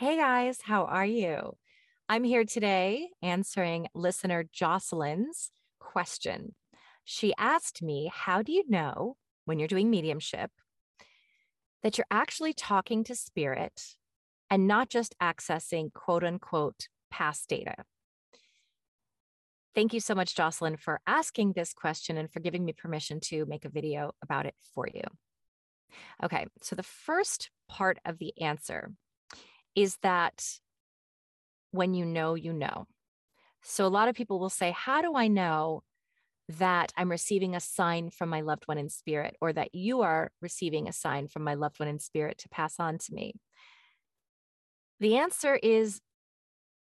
Hey guys, how are you? I'm here today answering listener Jocelyn's question. She asked me, how do you know when you're doing mediumship that you're actually talking to spirit and not just accessing quote unquote past data? Thank you so much, Jocelyn, for asking this question and for giving me permission to make a video about it for you. Okay, so the first part of the answer is that when you know, you know. So a lot of people will say, how do I know that I'm receiving a sign from my loved one in spirit, or that you are receiving a sign from my loved one in spirit to pass on to me? The answer is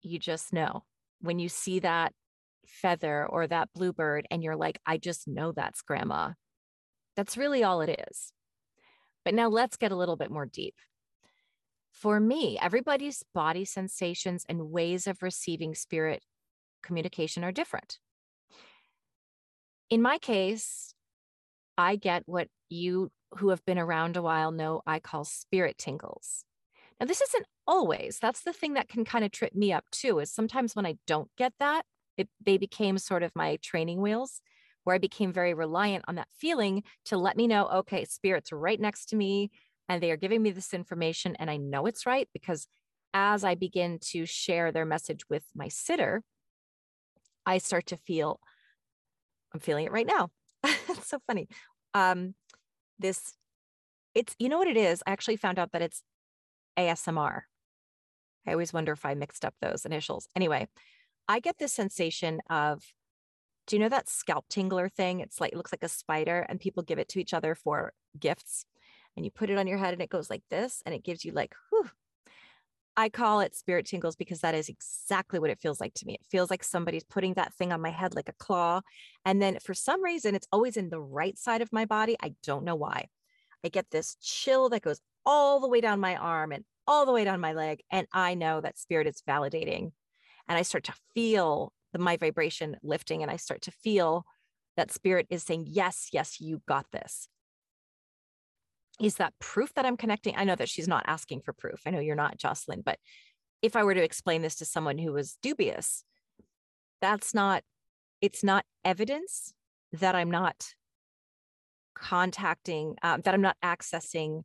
you just know. When you see that feather or that bluebird and you're like, I just know that's grandma. That's really all it is. But now let's get a little bit more deep. For me, everybody's body sensations and ways of receiving spirit communication are different. In my case, I get what you who have been around a while know I call spirit tingles. Now, this isn't always. That's the thing that can kind of trip me up too, is sometimes when I don't get that, they became sort of my training wheels, where I became very reliant on that feeling to let me know, okay, spirit's right next to me and they are giving me this information and I know it's right, because as I begin to share their message with my sitter, I start to feel, I'm feeling it right now. It's so funny. You know what it is? I actually found out that it's ASMR. I always wonder if I mixed up those initials. Anyway, I get this sensation of, do you know that scalp tingler thing? It's like, it looks like a spider and people give it to each other for gifts, and you put it on your head and it goes like this and it gives you like, whew. I call it spirit tingles because that is exactly what it feels like to me. It feels like somebody's putting that thing on my head like a claw. And then for some reason, it's always in the right side of my body. I don't know why. I get this chill that goes all the way down my arm and all the way down my leg. And I know that spirit is validating. And I start to feel my vibration lifting, and I start to feel that spirit is saying, yes, yes, you got this. Is that proof that I'm connecting? I know that she's not asking for proof. I know you're not, Jocelyn, but if I were to explain this to someone who was dubious, it's not evidence that I'm not contacting, that I'm not accessing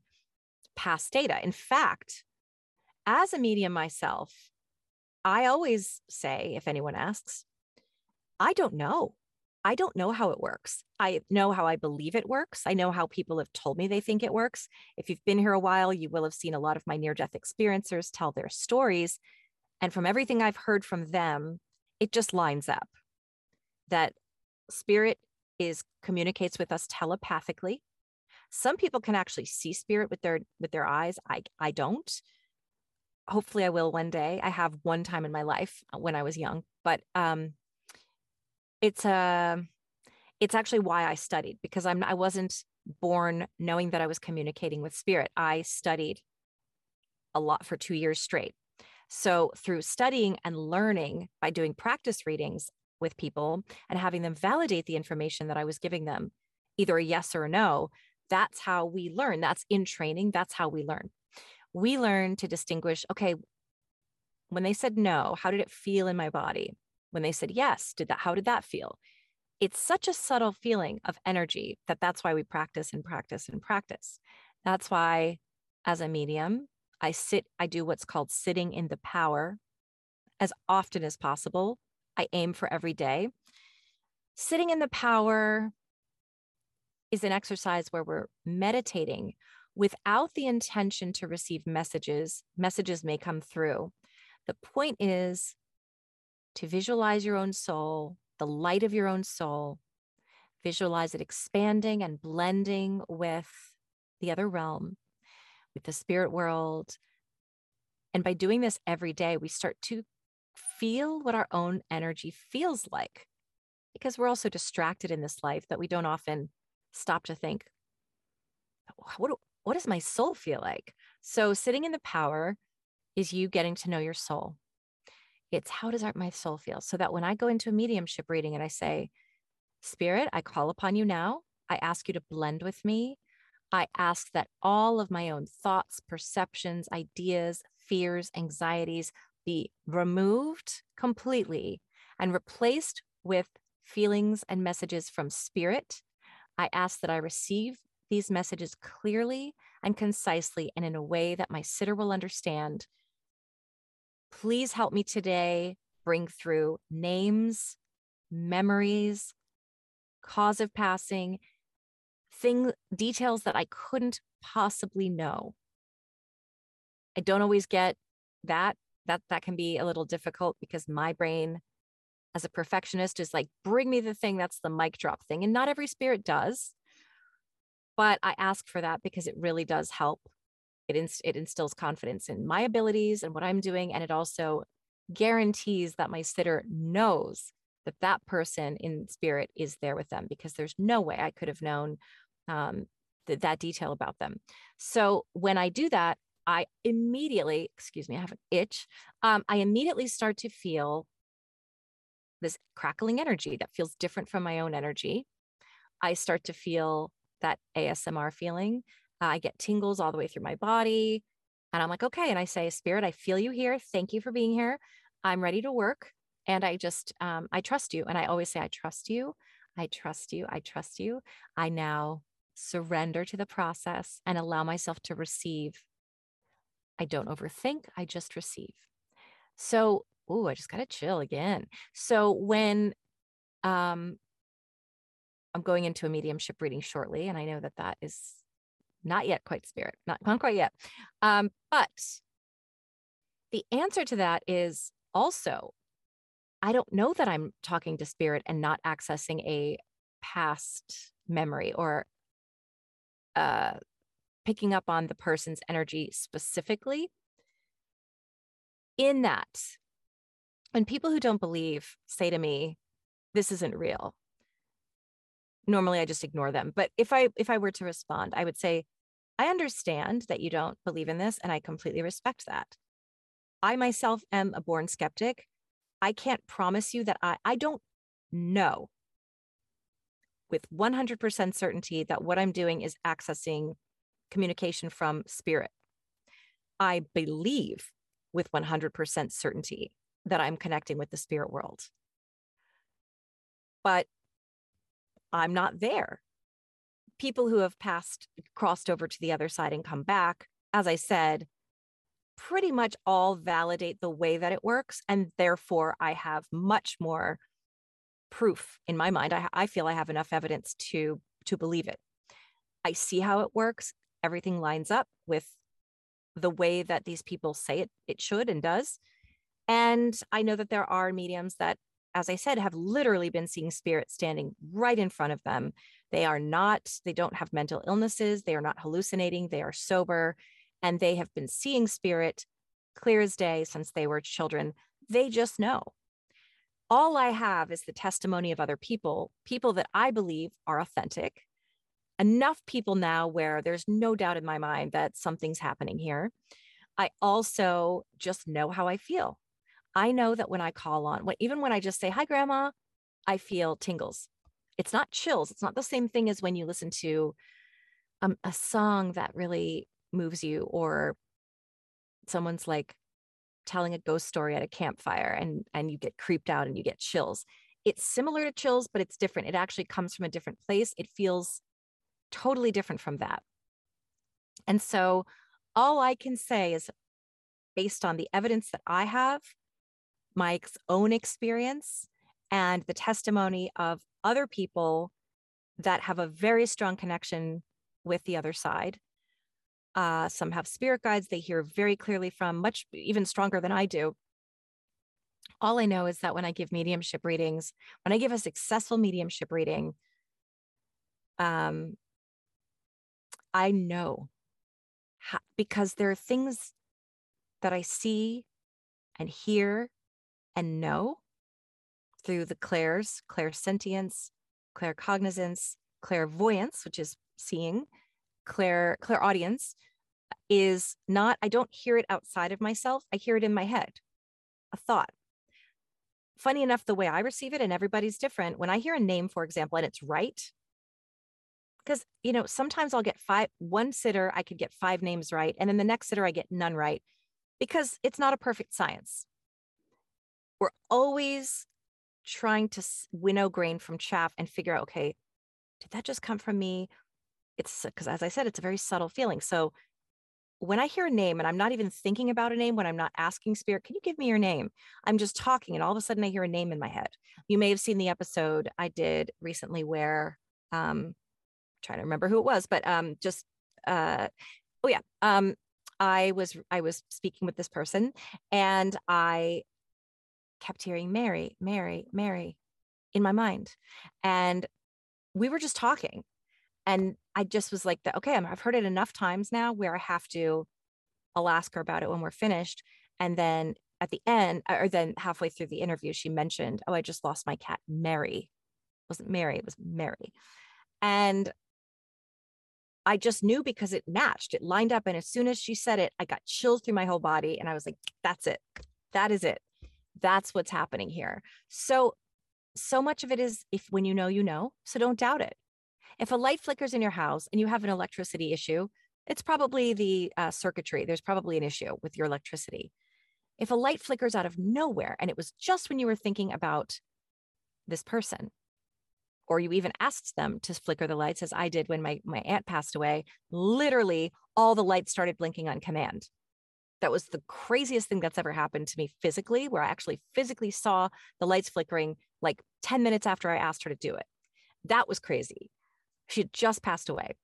past data. In fact, as a medium myself, I always say, if anyone asks, I don't know. I don't know how it works. I know how I believe it works. I know how people have told me they think it works. If you've been here a while, you will have seen a lot of my near-death experiencers tell their stories. And from everything I've heard from them, it just lines up that spirit communicates with us telepathically. Some people can actually see spirit with their eyes. I don't. Hopefully I will one day. I have one time in my life when I was young, but it's actually why I studied, because I wasn't born knowing that I was communicating with spirit. I studied a lot for 2 years straight. So through studying and learning by doing practice readings with people and having them validate the information that I was giving them, either a yes or a no, that's how we learn. That's in training. That's how we learn. We learn to distinguish, okay, when they said no, how did it feel in my body? When they said yes, how did that feel? It's such a subtle feeling of energy that's why we practice and practice and practice. That's why as a medium, I do what's called sitting in the power as often as possible. I aim for every day. Sitting in the power is an exercise where we're meditating. Without the intention to receive messages may come through. The point is to visualize your own soul, the light of your own soul, visualize it expanding and blending with the other realm, with the spirit world. And by doing this every day, we start to feel what our own energy feels like, because we're also distracted in this life that we don't often stop to think, what does my soul feel like? So sitting in the power is you getting to know your soul. It's how does my soul feel? So that when I go into a mediumship reading and I say, spirit, I call upon you now. I ask you to blend with me. I ask that all of my own thoughts, perceptions, ideas, fears, anxieties be removed completely and replaced with feelings and messages from spirit. I ask that I receive these messages clearly and concisely and in a way that my sitter will understand. Please help me today bring through names, memories, cause of passing, details that I couldn't possibly know. I don't always get that. That can be a little difficult because my brain as a perfectionist is like, bring me the thing. That's the mic drop thing. And not every spirit does, but I ask for that because it really does help. It instills confidence in my abilities and what I'm doing. And it also guarantees that my sitter knows that that person in spirit is there with them, because there's no way I could have known that detail about them. So when I do that, I immediately, excuse me, I have an itch. I immediately start to feel this crackling energy that feels different from my own energy. I start to feel that ASMR feeling. I get tingles all the way through my body. And I'm like, okay. And I say, Spirit, I feel you here. Thank you for being here. I'm ready to work. And I just, I trust you. And I always say, I trust you. I trust you. I trust you. I now surrender to the process and allow myself to receive. I don't overthink. I just receive. So, ooh, I just got to chill again. So when I'm going into a mediumship reading shortly, and I know that that is not yet quite spirit, not quite yet. But the answer to that is also, I don't know that I'm talking to spirit and not accessing a past memory or picking up on the person's energy specifically. In that, when people who don't believe say to me, this isn't real, normally I just ignore them. But if I were to respond, I would say, I understand that you don't believe in this, and I completely respect that. I myself am a born skeptic. I can't promise you that I don't know with 100% certainty that what I'm doing is accessing communication from spirit. I believe with 100% certainty that I'm connecting with the spirit world, but I'm not there. People who have crossed over to the other side and come back, as I said, pretty much all validate the way that it works. And therefore I have much more proof in my mind. I feel I have enough evidence to believe it. I see how it works. Everything lines up with the way that these people say it should and does. And I know that there are mediums that, as I said, have literally been seeing spirit standing right in front of them. They don't have mental illnesses. They are not hallucinating. They are sober. And they have been seeing spirit clear as day since they were children. They just know. All I have is the testimony of other people that I believe are authentic. Enough people now where there's no doubt in my mind that something's happening here. I also just know how I feel. I know that when I call on, even when I just say, hi, grandma, I feel tingles. It's not chills. It's not the same thing as when you listen to a song that really moves you, or someone's like telling a ghost story at a campfire and you get creeped out and you get chills. It's similar to chills, but it's different. It actually comes from a different place. It feels totally different from that. And so all I can say is, based on the evidence that I have, my own experience, and the testimony of other people that have a very strong connection with the other side. Some have spirit guides. They hear very clearly from, much even stronger than I do. All I know is that when I give mediumship readings, when I give a successful mediumship reading, I know, because there are things that I see and hear and know through the clairs, clairsentience, claircognizance, clairvoyance, which is seeing, clairaudience is not, I don't hear it outside of myself. I hear it in my head, a thought. Funny enough, the way I receive it, and everybody's different, when I hear a name, for example, and it's right, because, you know, sometimes I'll get one sitter, I could get 5 names right. And then the next sitter, I get none right. because it's not a perfect science. We're always trying to winnow grain from chaff and figure out, okay, did that just come from me? It's because, as I said, it's a very subtle feeling. So when I hear a name and I'm not even thinking about a name, when I'm not asking spirit, can you give me your name? I'm just talking and all of a sudden I hear a name in my head. You may have seen the episode I did recently where, I'm trying to remember who it was, but I was speaking with this person and I kept hearing Mary, Mary, Mary in my mind. And we were just talking. And I just was like, okay, I've heard it enough times now where I have to, I'll ask her about it when we're finished. And then at the end, or then halfway through the interview, she mentioned, oh, I just lost my cat, Mary. It wasn't Mary, it was Mary. And I just knew because it matched, it lined up. And as soon as she said it, I got chills through my whole body. And I was like, that's it. That is it. That's what's happening here. So much of it is if when you know, you know, so don't doubt it. If a light flickers in your house and you have an electricity issue, it's probably the circuitry. There's probably an issue with your electricity. If a light flickers out of nowhere and it was just when you were thinking about this person, or you even asked them to flicker the lights, as I did when my aunt passed away, literally all the lights started blinking on command. That was the craziest thing that's ever happened to me physically, where I actually physically saw the lights flickering like 10 minutes after I asked her to do it. That was crazy. She had just passed away.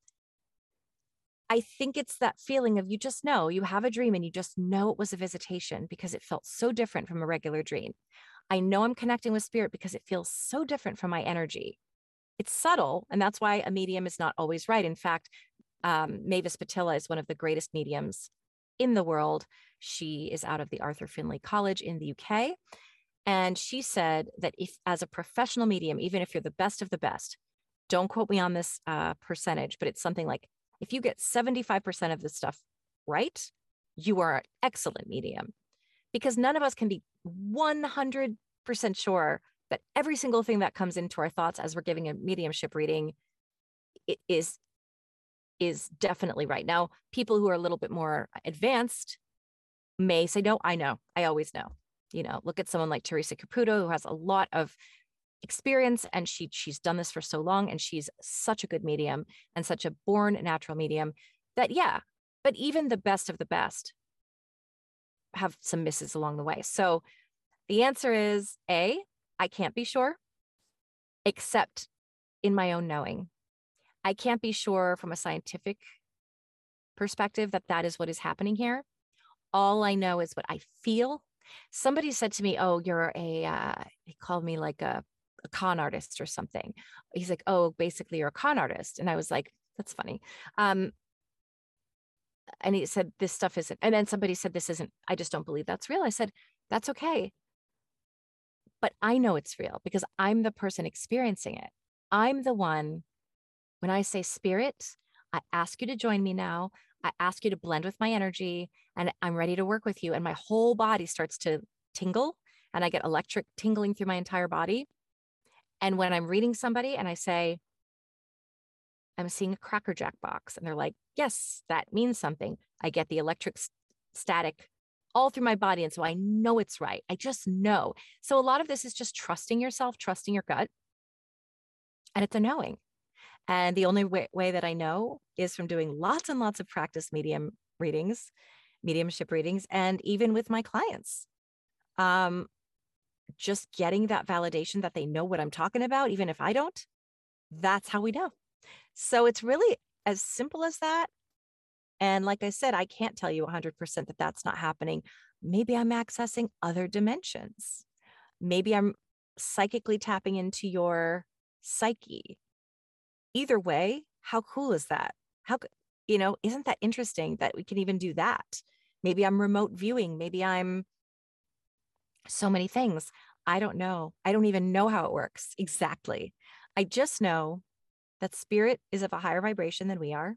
I think it's that feeling of you just know, you have a dream and you just know it was a visitation because it felt so different from a regular dream. I know I'm connecting with spirit because it feels so different from my energy. It's subtle, and that's why a medium is not always right. In fact, Mavis Patilla is one of the greatest mediums in the world. She is out of the Arthur Finley College in the UK. And she said that if, as a professional medium, even if you're the best of the best, don't quote me on this percentage, but it's something like, if you get 75% of this stuff right, you are an excellent medium, because none of us can be 100% sure that every single thing that comes into our thoughts as we're giving a mediumship reading is definitely right. Now, people who are a little bit more advanced may say, no, I know, I always know. You know, look at someone like Teresa Caputo, who has a lot of experience, and she's done this for so long, and she's such a good medium and such a born natural medium that, yeah, but even the best of the best have some misses along the way. So the answer is A, I can't be sure, except in my own knowing. I can't be sure from a scientific perspective that that is what is happening here. All I know is what I feel. Somebody said to me, oh, you're he called me like a con artist or something. He's like, oh, basically you're a con artist. And I was like, that's funny. And he said, this stuff isn't. And then somebody said, this isn't, I just don't believe that's real. I said, that's okay. But I know it's real because I'm the person experiencing it. I'm the one, when I say spirit, I ask you to join me now. I ask you to blend with my energy and I'm ready to work with you. And my whole body starts to tingle and I get electric tingling through my entire body. And when I'm reading somebody and I say, I'm seeing a Cracker Jack box, and they're like, yes, that means something. I get the electric static all through my body. And so I know it's right. I just know. So a lot of this is just trusting yourself, trusting your gut. And it's a knowing. And the only way that I know is from doing lots and lots of practice mediumship readings, and even with my clients. Just getting that validation that they know what I'm talking about, even if I don't, that's how we know. So it's really as simple as that. And like I said, I can't tell you 100% that that's not happening. Maybe I'm accessing other dimensions. Maybe I'm psychically tapping into your psyche. Either way, how cool is that? How, you know, isn't that interesting that we can even do that? Maybe I'm remote viewing. Maybe I'm so many things. I don't know. I don't even know how it works exactly. I just know that spirit is of a higher vibration than we are.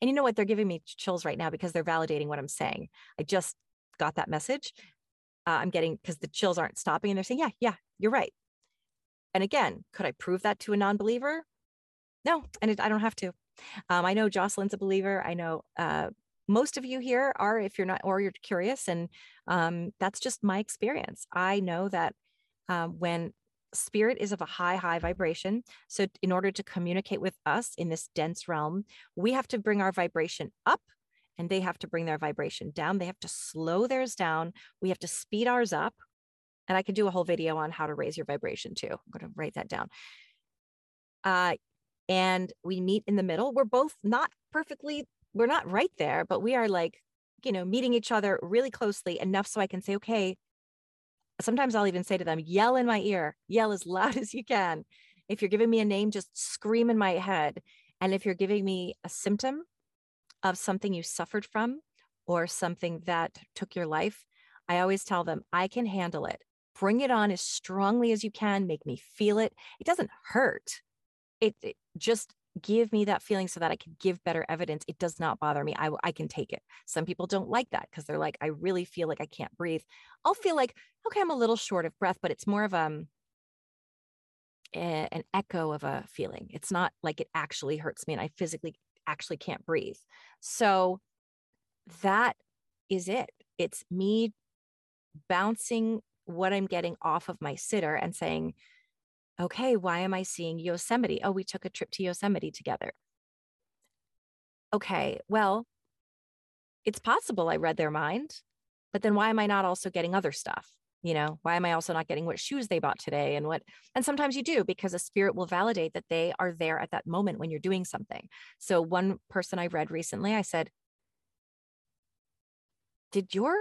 And you know what? They're giving me chills right now because they're validating what I'm saying. I just got that message. I'm getting, because the chills aren't stopping, and they're saying, yeah, you're right. And again, could I prove that to a non-believer? No, and I don't have to. I know Jocelyn's a believer. I know most of you here are, if you're not, or you're curious. And that's just my experience. I know that when spirit is of a high, high vibration. So in order to communicate with us in this dense realm, we have to bring our vibration up and they have to bring their vibration down. They have to slow theirs down. We have to speed ours up. And I could do a whole video on how to raise your vibration too. I'm going to write that down. And we meet in the middle. We're both not perfectly, we're not right there, but we are like, you know, meeting each other really closely enough so I can say, okay, sometimes I'll even say to them, yell in my ear, yell as loud as you can. If you're giving me a name, just scream in my head. And if you're giving me a symptom of something you suffered from or something that took your life, I always tell them, I can handle it. Bring it on as strongly as you can. Make me feel it. It doesn't hurt. It just give me that feeling so that I can give better evidence. It does not bother me. I can take it. Some people don't like that because they're like, I really feel like I can't breathe. I'll feel like, okay, I'm a little short of breath, but it's more of an echo of a feeling. It's not like it actually hurts me and I physically actually can't breathe. So that is it. It's me bouncing what I'm getting off of my sitter and saying, okay, why am I seeing Yosemite? Oh, we took a trip to Yosemite together. Okay, well, it's possible I read their mind, but then why am I not also getting other stuff? You know, why am I also not getting what shoes they bought today and what, and sometimes you do because a spirit will validate that they are there at that moment when you're doing something. So one person I read recently, I said, did your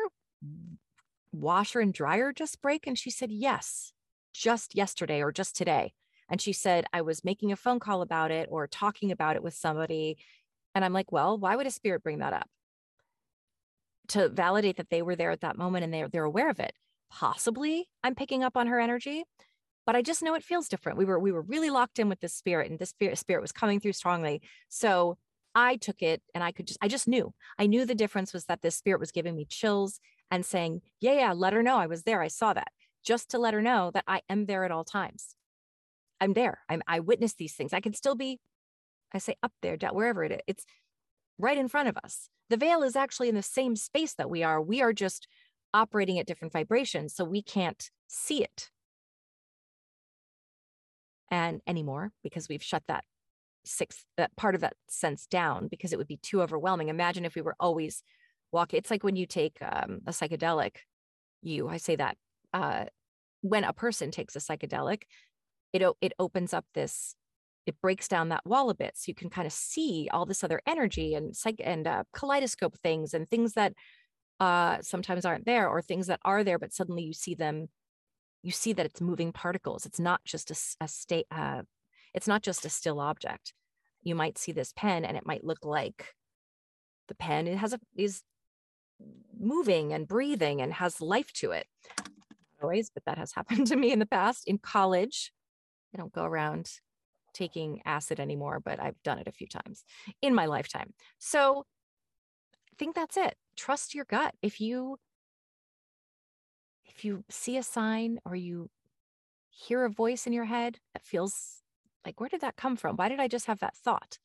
washer and dryer just break? And she said, yes, just yesterday or just today. And she said, I was making a phone call about it or talking about it with somebody. And I'm like, well, why would a spirit bring that up? To validate that they were there at that moment and they're aware of it. Possibly I'm picking up on her energy, but I just know it feels different. We were really locked in with this spirit and this spirit was coming through strongly. So I took it and I just knew. I knew the difference was that this spirit was giving me chills and saying, yeah, let her know I was there. I saw that. Just to let her know that I am there at all times. I'm there. I witness these things. I can still be, I say up there, down, wherever it is. It's right in front of us. The veil is actually in the same space that we are. We are just operating at different vibrations, so we can't see it and anymore because we've shut that part of that sense down because it would be too overwhelming. Imagine if we were always walking. It's like when you take a psychedelic. I say that. When a person takes a psychedelic, it opens up this, it breaks down that wall a bit. So you can kind of see all this other energy and kaleidoscope things and things that sometimes aren't there or things that are there, but suddenly you see them, you see that it's moving particles. It's not just it's not just a still object. You might see this pen and it might look like the pen. It is moving and breathing and has life to it. Always, but that has happened to me in the past. In college, I don't go around taking acid anymore, but I've done it a few times in my lifetime. So I think that's it. Trust your gut. If you see a sign or you hear a voice in your head that feels like, where did that come from? Why did I just have that thought?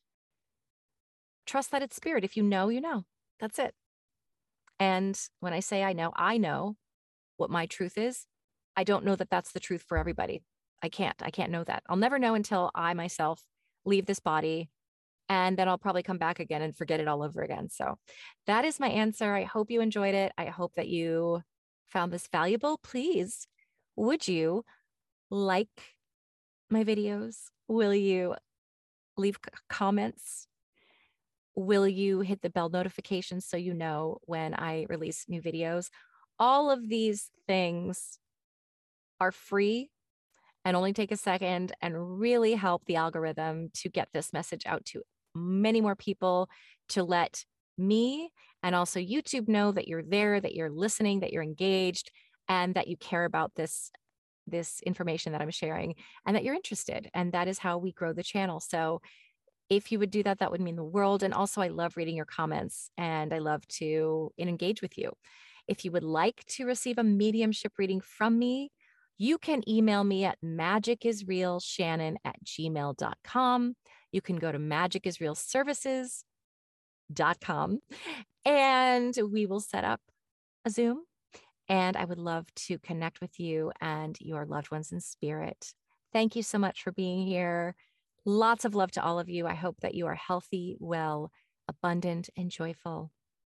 Trust that it's spirit. If you know, you know. That's it. And when I say I know what my truth is. I don't know that that's the truth for everybody. I can't know that. I'll never know until I myself leave this body, and then I'll probably come back again and forget it all over again. So that is my answer. I hope you enjoyed it. I hope that you found this valuable. Please, would you like my videos? Will you leave comments? Will you hit the bell notifications so you know when I release new videos? All of these things are free and only take a second and really help the algorithm to get this message out to many more people, to let me and also YouTube know that you're there, that you're listening, that you're engaged, and that you care about this information that I'm sharing and that you're interested. And that is how we grow the channel. So if you would do that, that would mean the world. And also I love reading your comments and I love to engage with you. If you would like to receive a mediumship reading from me, you can email me at magicisraelshannon@gmail.com. You can go to magicisraelservices.com and we will set up a Zoom. And I would love to connect with you and your loved ones in spirit. Thank you so much for being here. Lots of love to all of you. I hope that you are healthy, well, abundant, and joyful.